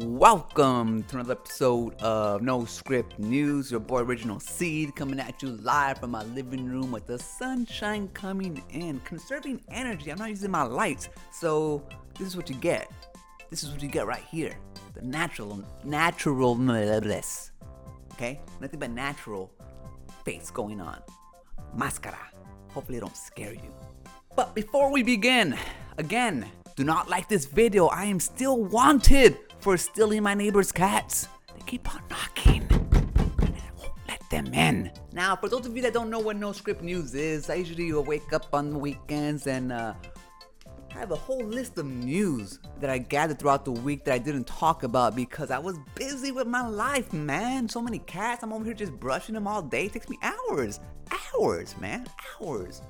Welcome to another episode of No Script News. Your boy Original Seed coming at you live from my living room with the sunshine coming in. Conserving energy, I'm not using my lights. So this is what you get. This is what you get right here. The naturalness. Okay? Nothing but natural face going on. Mascara. Hopefully it don't scare you. But before we begin, again, do not like this video. I am still wanted for stealing my neighbor's cats. They keep on knocking. I won't let them in. Now, for those of you that don't know what No Script News is, I usually wake up on the weekends and have a whole list of news that I gathered throughout the week that I didn't talk about because I was busy with my life, man. So many cats. I'm over here just brushing them all day. It takes me hours. Hours, man. Hours.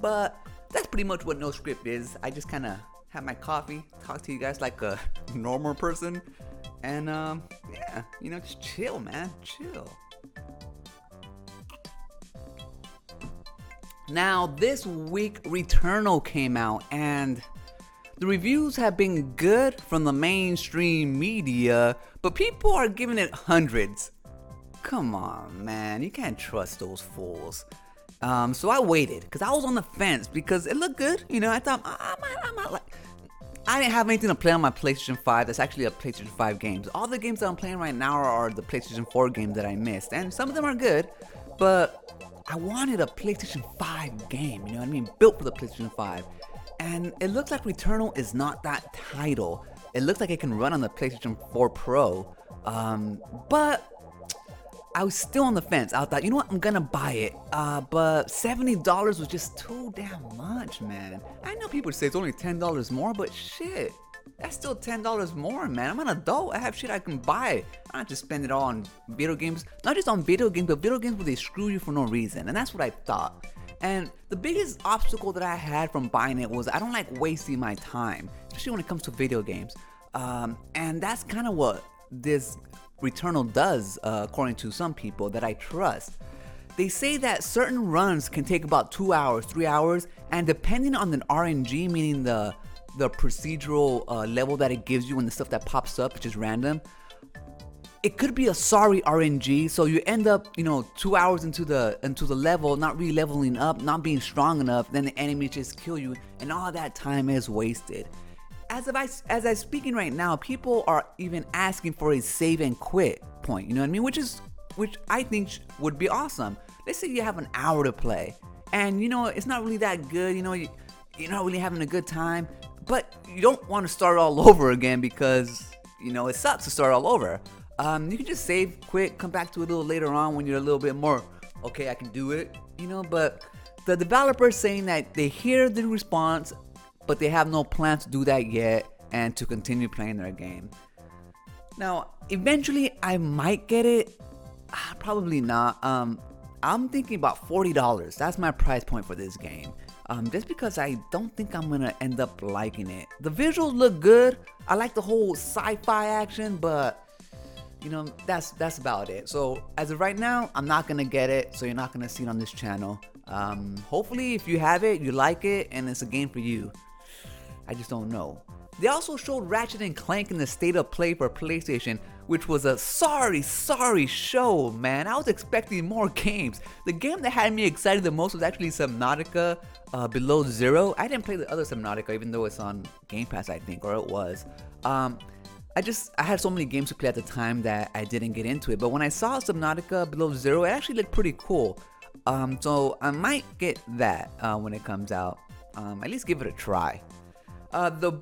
But that's pretty much what No Script is. I just kind of have my coffee, talk to you guys like a normal person, and yeah, you know, just chill, man, chill. Now, this week, Returnal came out, and the reviews have been good from the mainstream media, but people are giving it hundreds. Come on, man, you can't trust those fools. So I waited, because I was on the fence, because it looked good, you know, I thought, I might like. I didn't have anything to play on my PlayStation 5 that's actually a PlayStation 5 games. All the games that I'm playing right now are the PlayStation 4 games that I missed, and some of them are good, but I wanted a PlayStation 5 game, you know what I mean, built for the PlayStation 5, and it looks like Returnal is not that title. It looks like it can run on the PlayStation 4 Pro, but I was still on the fence. I thought, you know what, I'm gonna buy it. But $70 was just too damn much, man. I know people say it's only $10 more, but shit, that's still $10 more, man. I'm an adult. I have shit I can buy. I don't just spend it all on video games. Not just on video games, but video games where they screw you for no reason. And that's what I thought. And the biggest obstacle that I had from buying it was I don't like wasting my time, especially when it comes to video games. And that's kind of what this Returnal does, according to some people that I trust. They say that certain runs can take about 2 hours, 3 hours, and depending on the RNG, meaning the procedural level that it gives you and the stuff that pops up, which is random, it could be a sorry RNG, so you end up, you know, 2 hours into the level, not really leveling up, not being strong enough, then the enemies just kill you, and all that time is wasted. As I'm speaking right now, people are even asking for a save and quit point, you know what I mean? Which I think would be awesome. Let's say you have an hour to play, and you know, it's not really that good, you know, you're not really having a good time, but you don't want to start all over again because, you know, it sucks to start all over. You can just save, quit, come back to it a little later on when you're a little bit more, okay, I can do it, you know, but the developer's saying that they hear the response, but they have no plans to do that yet and to continue playing their game. Now, eventually I might get it, probably not. I'm thinking about $40, that's my price point for this game. Just because I don't think I'm gonna end up liking it. The visuals look good, I like the whole sci-fi action, but you know, that's about it. So as of right now, I'm not gonna get it, so you're not gonna see it on this channel. Hopefully if you have it, you like it, and it's a game for you. I just don't know. They also showed Ratchet and Clank in the State of Play for PlayStation, which was a sorry show, man. I was expecting more games. The game that had me excited the most was actually Subnautica Below Zero. I didn't play the other Subnautica, even though it's on Game Pass, I think, or it was. I had so many games to play at the time that I didn't get into it, but when I saw Subnautica Below Zero, it actually looked pretty cool. So I might get that when it comes out. At least give it a try. The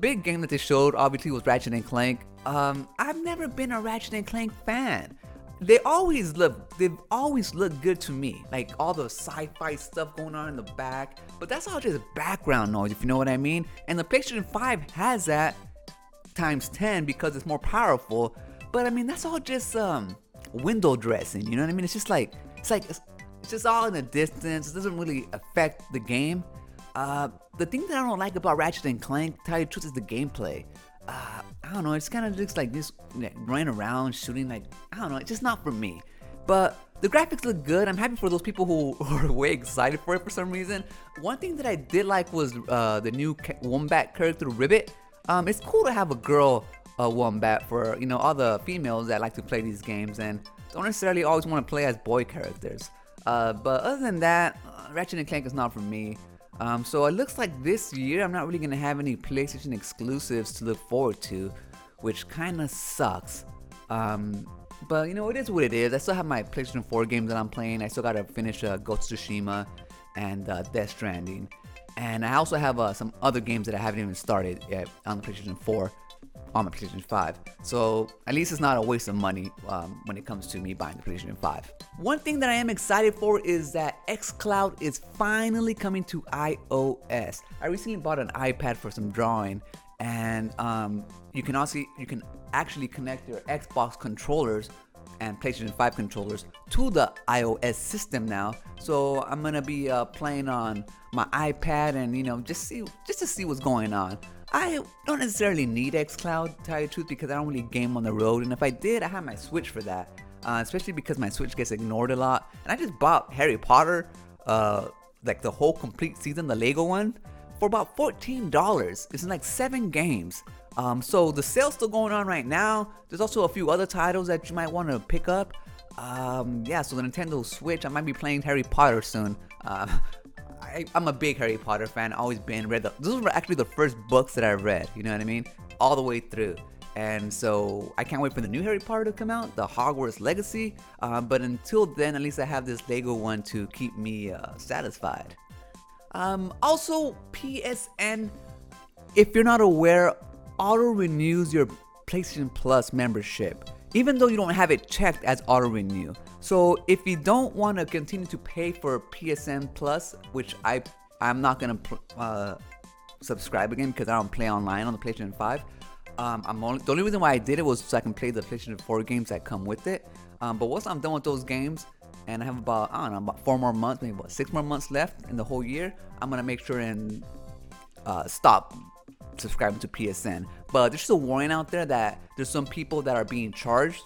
big game that they showed obviously was Ratchet and Clank. I've never been a Ratchet and Clank fan. They've always looked good to me. Like all the sci-fi stuff going on in the back, but that's all just background noise, if you know what I mean. And the PlayStation 5 has that times 10 because it's more powerful. But I mean, that's all just window dressing. You know what I mean? It's just all in the distance. It doesn't really affect the game. The thing that I don't like about Ratchet and Clank, to tell you the truth, is the gameplay. I don't know, it just kind of looks like this, like, running around, shooting, like, I don't know, it's just not for me. But the graphics look good. I'm happy for those people who are way excited for it for some reason. One thing that I did like was the new wombat character, Ribbit. It's cool to have a girl a wombat for, you know, all the females that like to play these games and don't necessarily always want to play as boy characters. But other than that, Ratchet and Clank is not for me. So it looks like this year I'm not really going to have any PlayStation exclusives to look forward to, which kind of sucks. But you know, it is what it is. I still have my PlayStation 4 games that I'm playing. I still got to finish Ghost of Tsushima and Death Stranding. And I also have some other games that I haven't even started yet on the PlayStation 4, on my PlayStation 5. So at least it's not a waste of money when it comes to me buying the PlayStation 5. One thing that I am excited for is that xCloud is finally coming to iOS. I recently bought an iPad for some drawing, and you can actually connect your Xbox controllers and PlayStation 5 controllers to the iOS system now. So I'm gonna be playing on my iPad and, you know, just to see what's going on. I don't necessarily need xCloud, to tell you the truth, because I don't really game on the road, and if I did, I have my Switch for that. Especially because my Switch gets ignored a lot, and I just bought Harry Potter, like the whole complete season, the Lego one, for about $14. It's in like 7 games. So the sale's still going on right now. There's also a few other titles that you might want to pick up. Yeah, so the Nintendo Switch, I might be playing Harry Potter soon. I'm a big Harry Potter fan, always been. Those were actually the first books that I read, you know what I mean? All the way through. And so I can't wait for the new Harry Potter to come out, the Hogwarts Legacy. But until then, at least I have this Lego one to keep me satisfied. Also, PSN, if you're not aware, auto-renews your PlayStation Plus membership, even though you don't have it checked as auto-renew. So if you don't want to continue to pay for PSN Plus, which I'm not going to subscribe again because I don't play online on the PlayStation 5. The only reason why I did it was so I can play the PlayStation 4 games that come with it. But once I'm done with those games, and I have about, I don't know, about 4 more months, maybe about 6 more months left in the whole year, I'm going to make sure and stop subscribing to PSN. But there's just a warning out there that there's some people that are being charged.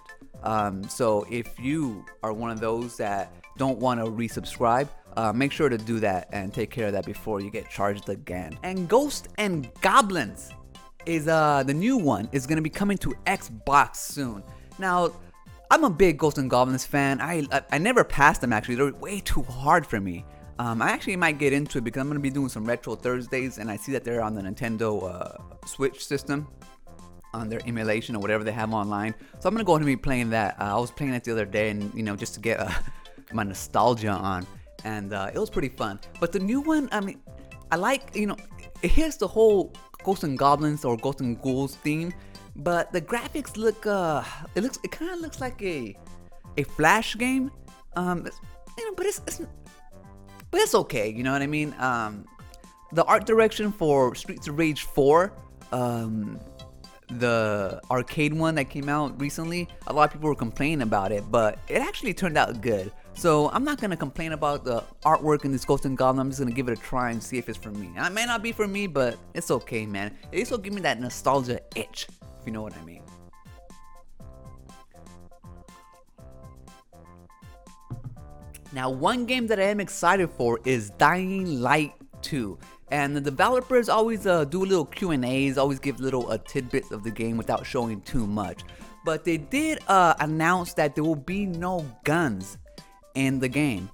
So if you are one of those that don't want to resubscribe, make sure to do that and take care of that before you get charged again. And Ghosts and Goblins is the new one, is going to be coming to Xbox soon. Now, I'm a big Ghost and Goblins fan. I never passed them, actually. They're way too hard for me. I actually might get into it because I'm going to be doing some Retro Thursdays, and I see that they're on the Nintendo Switch system, on their emulation or whatever they have online. So I'm going to go ahead and be playing that. I was playing it the other day, and, you know, just to get my nostalgia on, and it was pretty fun. But the new one, I mean, I like, you know, it hits the whole Ghosts and Goblins or Ghosts and Ghouls theme, but the graphics look, it kind of looks like a Flash game, you know, but it's okay, you know what I mean? The art direction for Streets of Rage 4, the arcade one that came out recently, a lot of people were complaining about it, but it actually turned out good. So I'm not gonna complain about the artwork in this Ghost and Goblin. I'm just gonna give it a try and see if it's for me. Now, it may not be for me, but it's okay, man. At least it'll give me that nostalgia itch, if you know what I mean. Now, one game that I am excited for is Dying Light 2. And the developers always do little Q&As, always give little tidbits of the game without showing too much. But they did announce that there will be no guns in the game.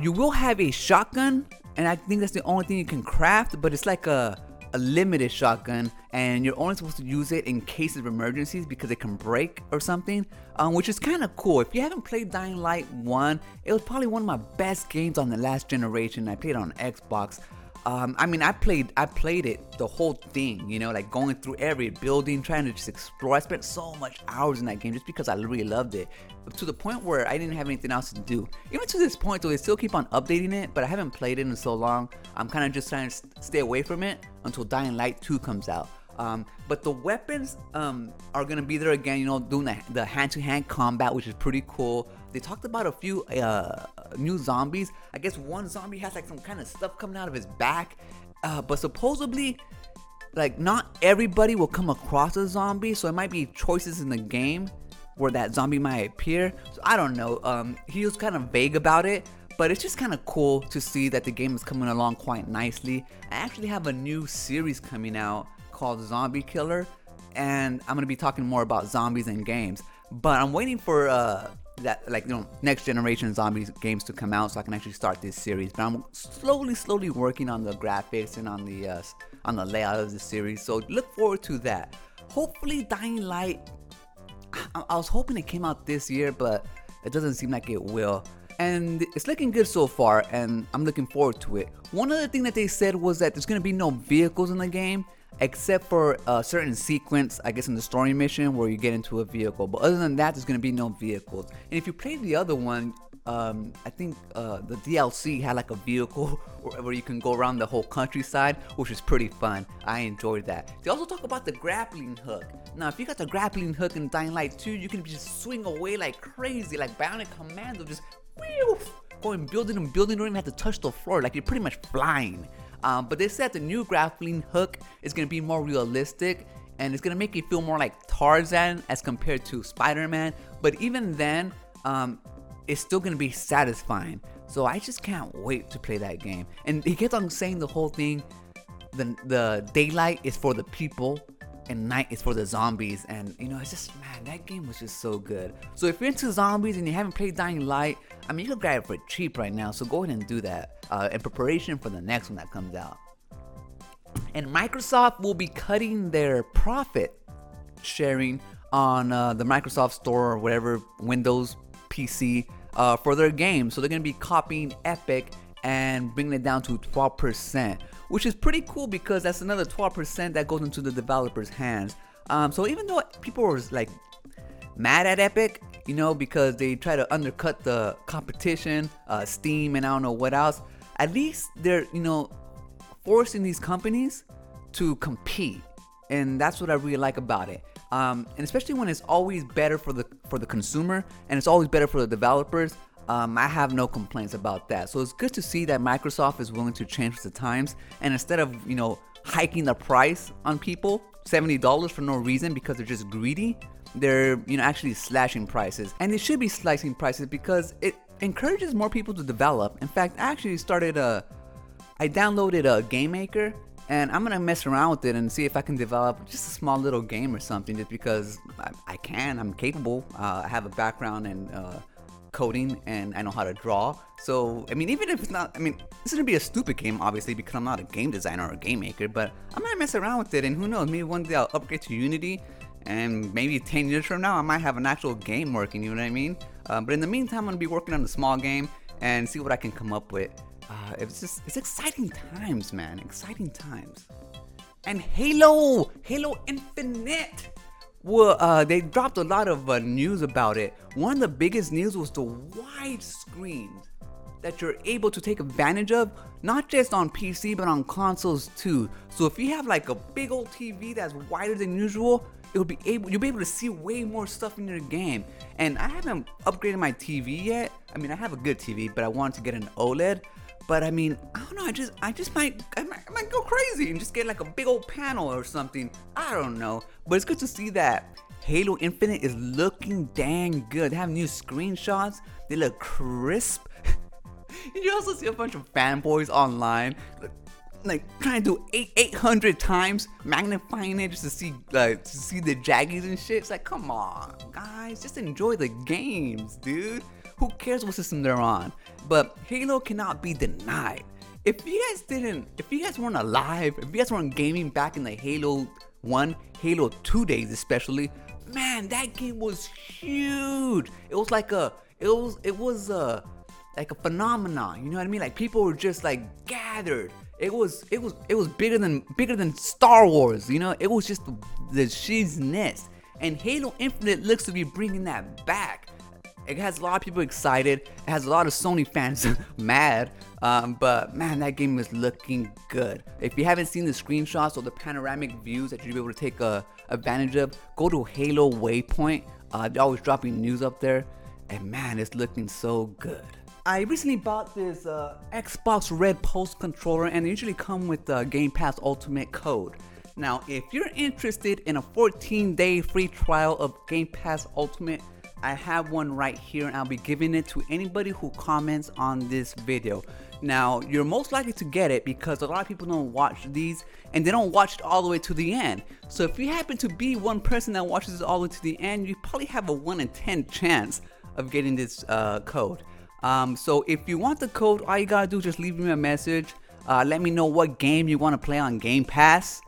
You will have a shotgun, and I think that's the only thing you can craft, but it's like a limited shotgun, and you're only supposed to use it in cases of emergencies because it can break or something, which is kind of cool. If you haven't played Dying Light 1, it was probably one of my best games on the last generation. I played it on Xbox. I mean, I played it, the whole thing, you know, like going through every building, trying to just explore. I spent so much hours in that game just because I really loved it, to the point where I didn't have anything else to do. Even to this point, though, they still keep on updating it, but I haven't played it in so long. I'm kind of just trying to stay away from it until Dying Light 2 comes out. But the weapons are going to be there again, you know, doing the hand-to-hand combat, which is pretty cool. They talked about a few new zombies. I guess one zombie has like some kind of stuff coming out of his back. But supposedly, like, not everybody will come across a zombie, so it might be choices in the game where that zombie might appear. So I don't know. He was kind of vague about it. But it's just kind of cool to see that the game is coming along quite nicely. I actually have a new series coming out called Zombie Killer, and I'm gonna be talking more about zombies and games. But I'm waiting for that, like, you know, next generation zombies games to come out so I can actually start this series. But I'm slowly working on the graphics and on the layout of the series. So look forward to that. Hopefully, Dying Light. I was hoping it came out this year, but it doesn't seem like it will. And it's looking good so far, and I'm looking forward to it. One other thing that they said was that there's gonna be no vehicles in the game, except for a certain sequence, I guess, in the story mission where you get into a vehicle. But other than that, there's gonna be no vehicles. And if you play the other one, I think the DLC had like a vehicle where you can go around the whole countryside, which is pretty fun. I enjoyed that. They also talk about the grappling hook. Now, if you got the grappling hook in Dying Light 2, you can just swing away like crazy, like Bionic Commando, just going building and building. You don't even have to touch the floor, like you're pretty much flying. But they said the new grappling hook is going to be more realistic, and it's going to make you feel more like Tarzan as compared to Spider-Man. But even then, it's still going to be satisfying. So I just can't wait to play that game. And he kept on saying the whole thing, the daylight is for the people and night is for the zombies. And, you know, it's just, man, that game was just so good. So if you're into zombies and you haven't played Dying Light, I mean, you can grab it for cheap right now. So go ahead and do that in preparation for the next one that comes out. And Microsoft will be cutting their profit sharing on the Microsoft Store or whatever, Windows, PC, for their games. So they're going to be copying Epic and bringing it down to 12%, which is pretty cool because that's another 12% that goes into the developers' hands. So even though people were like mad at Epic, you know, because they try to undercut the competition, Steam and I don't know what else, at least they're, you know, forcing these companies to compete. And that's what I really like about it. And especially when it's always better for the consumer and it's always better for the developers, I have no complaints about that. So it's good to see that Microsoft is willing to change with the times, and instead of, you know, hiking the price on people $70 for no reason because they're just greedy, they're, you know, actually slashing prices. And they should be slicing prices because it encourages more people to develop. In fact, I actually started I downloaded a game maker. And I'm gonna mess around with it and see if I can develop just a small little game or something, just because I'm capable. I have a background in coding and I know how to draw. So, I mean, even if it's not, I mean, this is gonna be a stupid game, obviously, because I'm not a game designer or a game maker, but I'm gonna mess around with it, and who knows, maybe one day I'll upgrade to Unity, and maybe 10 years from now, I might have an actual game working, you know what I mean? But in the meantime, I'm gonna be working on a small game and see what I can come up with. It's exciting times, man. Exciting times. And Halo Infinite. Well, they dropped a lot of news about it. One of the biggest news was the wide screens that you're able to take advantage of, not just on PC, but on consoles too. So if you have like a big old TV that's wider than usual, you'll be able to see way more stuff in your game. And I haven't upgraded my TV yet. I mean, I have a good TV, but I wanted to get an OLED. But I mean, I don't know, I might go crazy and just get like a big old panel or something. I don't know, but it's good to see that Halo Infinite is looking dang good. They have new screenshots, they look crisp. You also see a bunch of fanboys online, like trying to do 800 times magnifying it just to see the jaggies and shit. It's like, come on, guys, just enjoy the games, dude. Who cares what system they're on? But Halo cannot be denied. If you guys weren't alive, if you guys weren't gaming back in the Halo 1, Halo 2 days especially, man, that game was huge. It was like a phenomenon. You know what I mean? Like people were just like gathered. It was bigger than Star Wars. You know, it was just the shizness nest. And Halo Infinite looks to be bringing that back. It has a lot of people excited. It has a lot of Sony fans mad. But man, that game is looking good. If you haven't seen the screenshots or the panoramic views that you'll be able to take advantage of, go to Halo Waypoint. They're always dropping news up there. And man, it's looking so good. I recently bought this Xbox Red Pulse controller, and they usually come with the Game Pass Ultimate code. Now, if you're interested in a 14-day free trial of Game Pass Ultimate, I have one right here, and I'll be giving it to anybody who comments on this video. Now, you're most likely to get it because a lot of people don't watch these, and they don't watch it all the way to the end. So if you happen to be one person that watches it all the way to the end, you probably have a 1 in 10 chance of getting this code. So if you want the code, all you gotta do is just leave me a message. Let me know what game you want to play on Game Pass.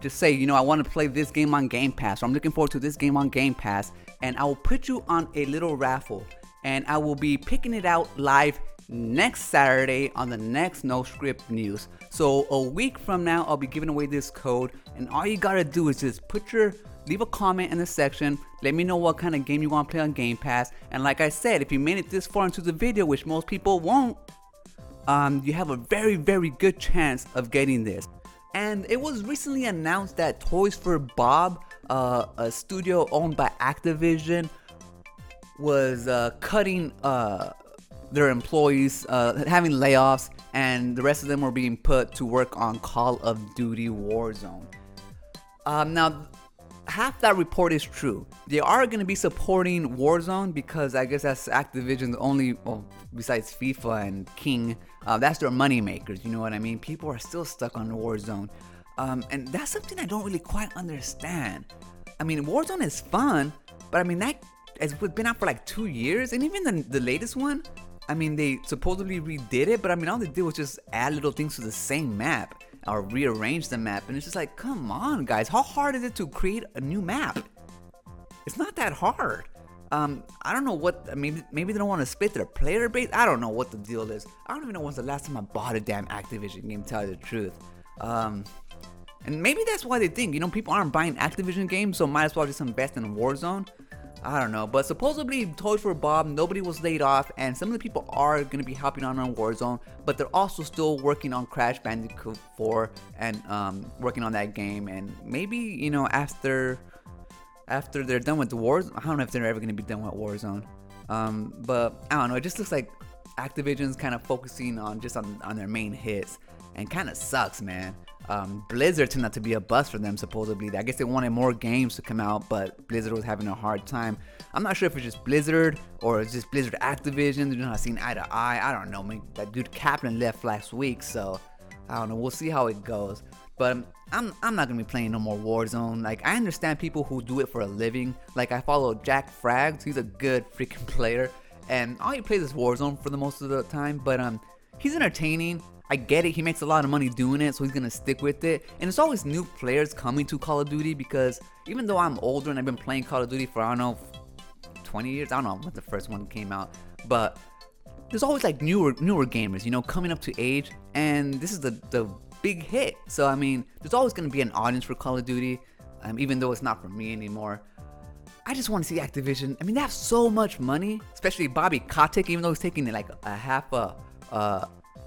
Just say, you know, I want to play this game on Game Pass, or I'm looking forward to this game on Game Pass, and I will put you on a little raffle, and I will be picking it out live next Saturday on the next No Script News. So a week from now, I'll be giving away this code, and all you gotta do is just leave a comment in the section, let me know what kind of game you want to play on Game Pass, and like I said, if you made it this far into the video, which most people won't, you have a very, very good chance of getting this. And it was recently announced that Toys for Bob, a studio owned by Activision, was cutting their employees, having layoffs, and the rest of them were being put to work on Call of Duty Warzone. Now, half that report is true. They are going to be supporting Warzone because I guess that's Activision's only, well, besides FIFA and King, that's their money makers, you know what I mean? People are still stuck on Warzone. And that's something I don't really quite understand. I mean, Warzone is fun, but I mean, that has been out for like 2 years, and even the latest one, I mean, they supposedly redid it, but I mean, all they did was just add little things to the same map or rearrange the map, and it's just like, come on, guys, how hard is it to create a new map? It's not that hard. I don't know what, maybe they don't want to split their player base. I don't know what the deal is. I don't even know when's the last time I bought a damn Activision game, to tell you the truth. And maybe that's why they think, you know, people aren't buying Activision games, so might as well just invest in Warzone. I don't know, but supposedly Toys for Bob, nobody was laid off, and some of the people are going to be helping on Warzone, but they're also still working on Crash Bandicoot 4 and working on that game, and maybe, you know, after they're done with the Warzone, I don't know if they're ever going to be done with Warzone, but I don't know, it just looks like Activision's kind of focusing on their main hits, and kind of sucks, man. Blizzard turned out to be a bust for them, supposedly. I guess they wanted more games to come out, but Blizzard was having a hard time. I'm not sure if it's just Blizzard or it's just Blizzard Activision. They're not seeing eye to eye. I don't know, man. That dude Kaplan left last week, so I don't know. We'll see how it goes. But I'm not going to be playing no more Warzone. Like, I understand people who do it for a living. Like, I follow Jack Frags. He's a good freaking player. And all he plays is Warzone for the most of the time. But he's entertaining. I get it, he makes a lot of money doing it, so he's gonna stick with it. And there's always new players coming to Call of Duty because even though I'm older and I've been playing Call of Duty for, I don't know, 20 years? I don't know when the first one came out, but there's always like newer gamers, you know, coming up to age, and this is the big hit. So, I mean, there's always gonna be an audience for Call of Duty, even though it's not for me anymore. I just want to see Activision. I mean, they have so much money, especially Bobby Kotick, even though he's taking like a half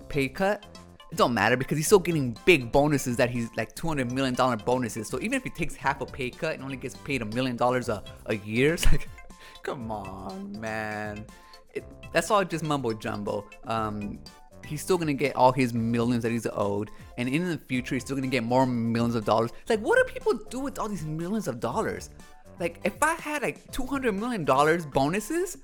pay cut. It don't matter because he's still getting big bonuses, that he's like $200 million bonuses. So even if he takes half a pay cut and only gets paid $1 million a year, it's like, come on, man. That's all just mumbo jumbo. He's still gonna get all his millions that he's owed, and in the future he's still gonna get more millions of dollars. It's like, what do people do with all these millions of dollars? Like, if I had like $200 million bonuses,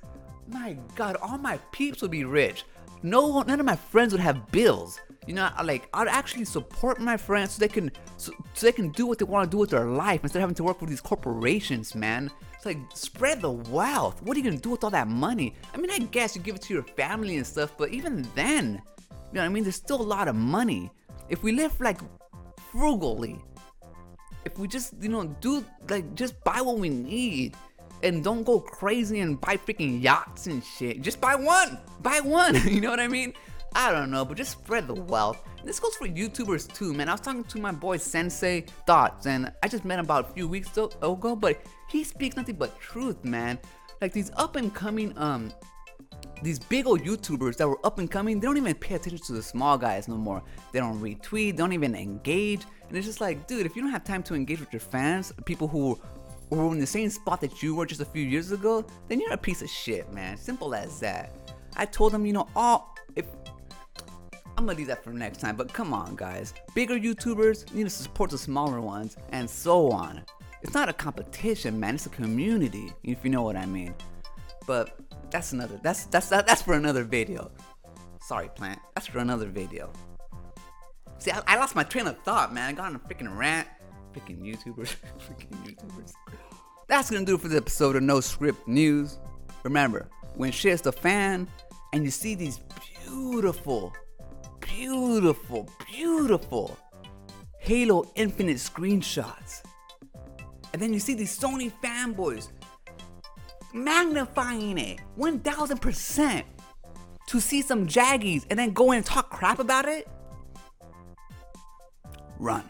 my God, all my peeps would be rich. No, none of my friends would have bills. You know, like, I'd actually support my friends so they can do what they want to do with their life instead of having to work for these corporations, man. It's like, spread the wealth. What are you gonna do with all that money? I mean, I guess you give it to your family and stuff, but even then, you know what I mean? There's still a lot of money. If we live like frugally, if we just, you know, do like just buy what we need. And don't go crazy and buy freaking yachts and shit. Just buy one, you know what I mean? I don't know, but just spread the wealth. And this goes for YouTubers too, man. I was talking to my boy Sensei Thoughts, and I just met him about a few weeks ago, but he speaks nothing but truth, man. Like, these up and coming, these big old YouTubers that were up and coming, they don't even pay attention to the small guys no more. They don't retweet, they don't even engage. And it's just like, dude, if you don't have time to engage with your fans, people who were in the same spot that you were just a few years ago, then you're a piece of shit, man. Simple as that. I told them, you know, I'm gonna leave that for next time, but come on, guys. Bigger YouTubers need to support the smaller ones, and so on. It's not a competition, man. It's a community, if you know what I mean. But that's for another video. Sorry, plant. That's for another video. See, I lost my train of thought, man. I got on a freaking rant. Freaking YouTubers. That's gonna do it for the episode of No Script News. Remember, when shit's the fan and you see these beautiful Halo Infinite screenshots, and then you see these Sony fanboys magnifying it 1000% to see some jaggies and then go in and talk crap about it, run.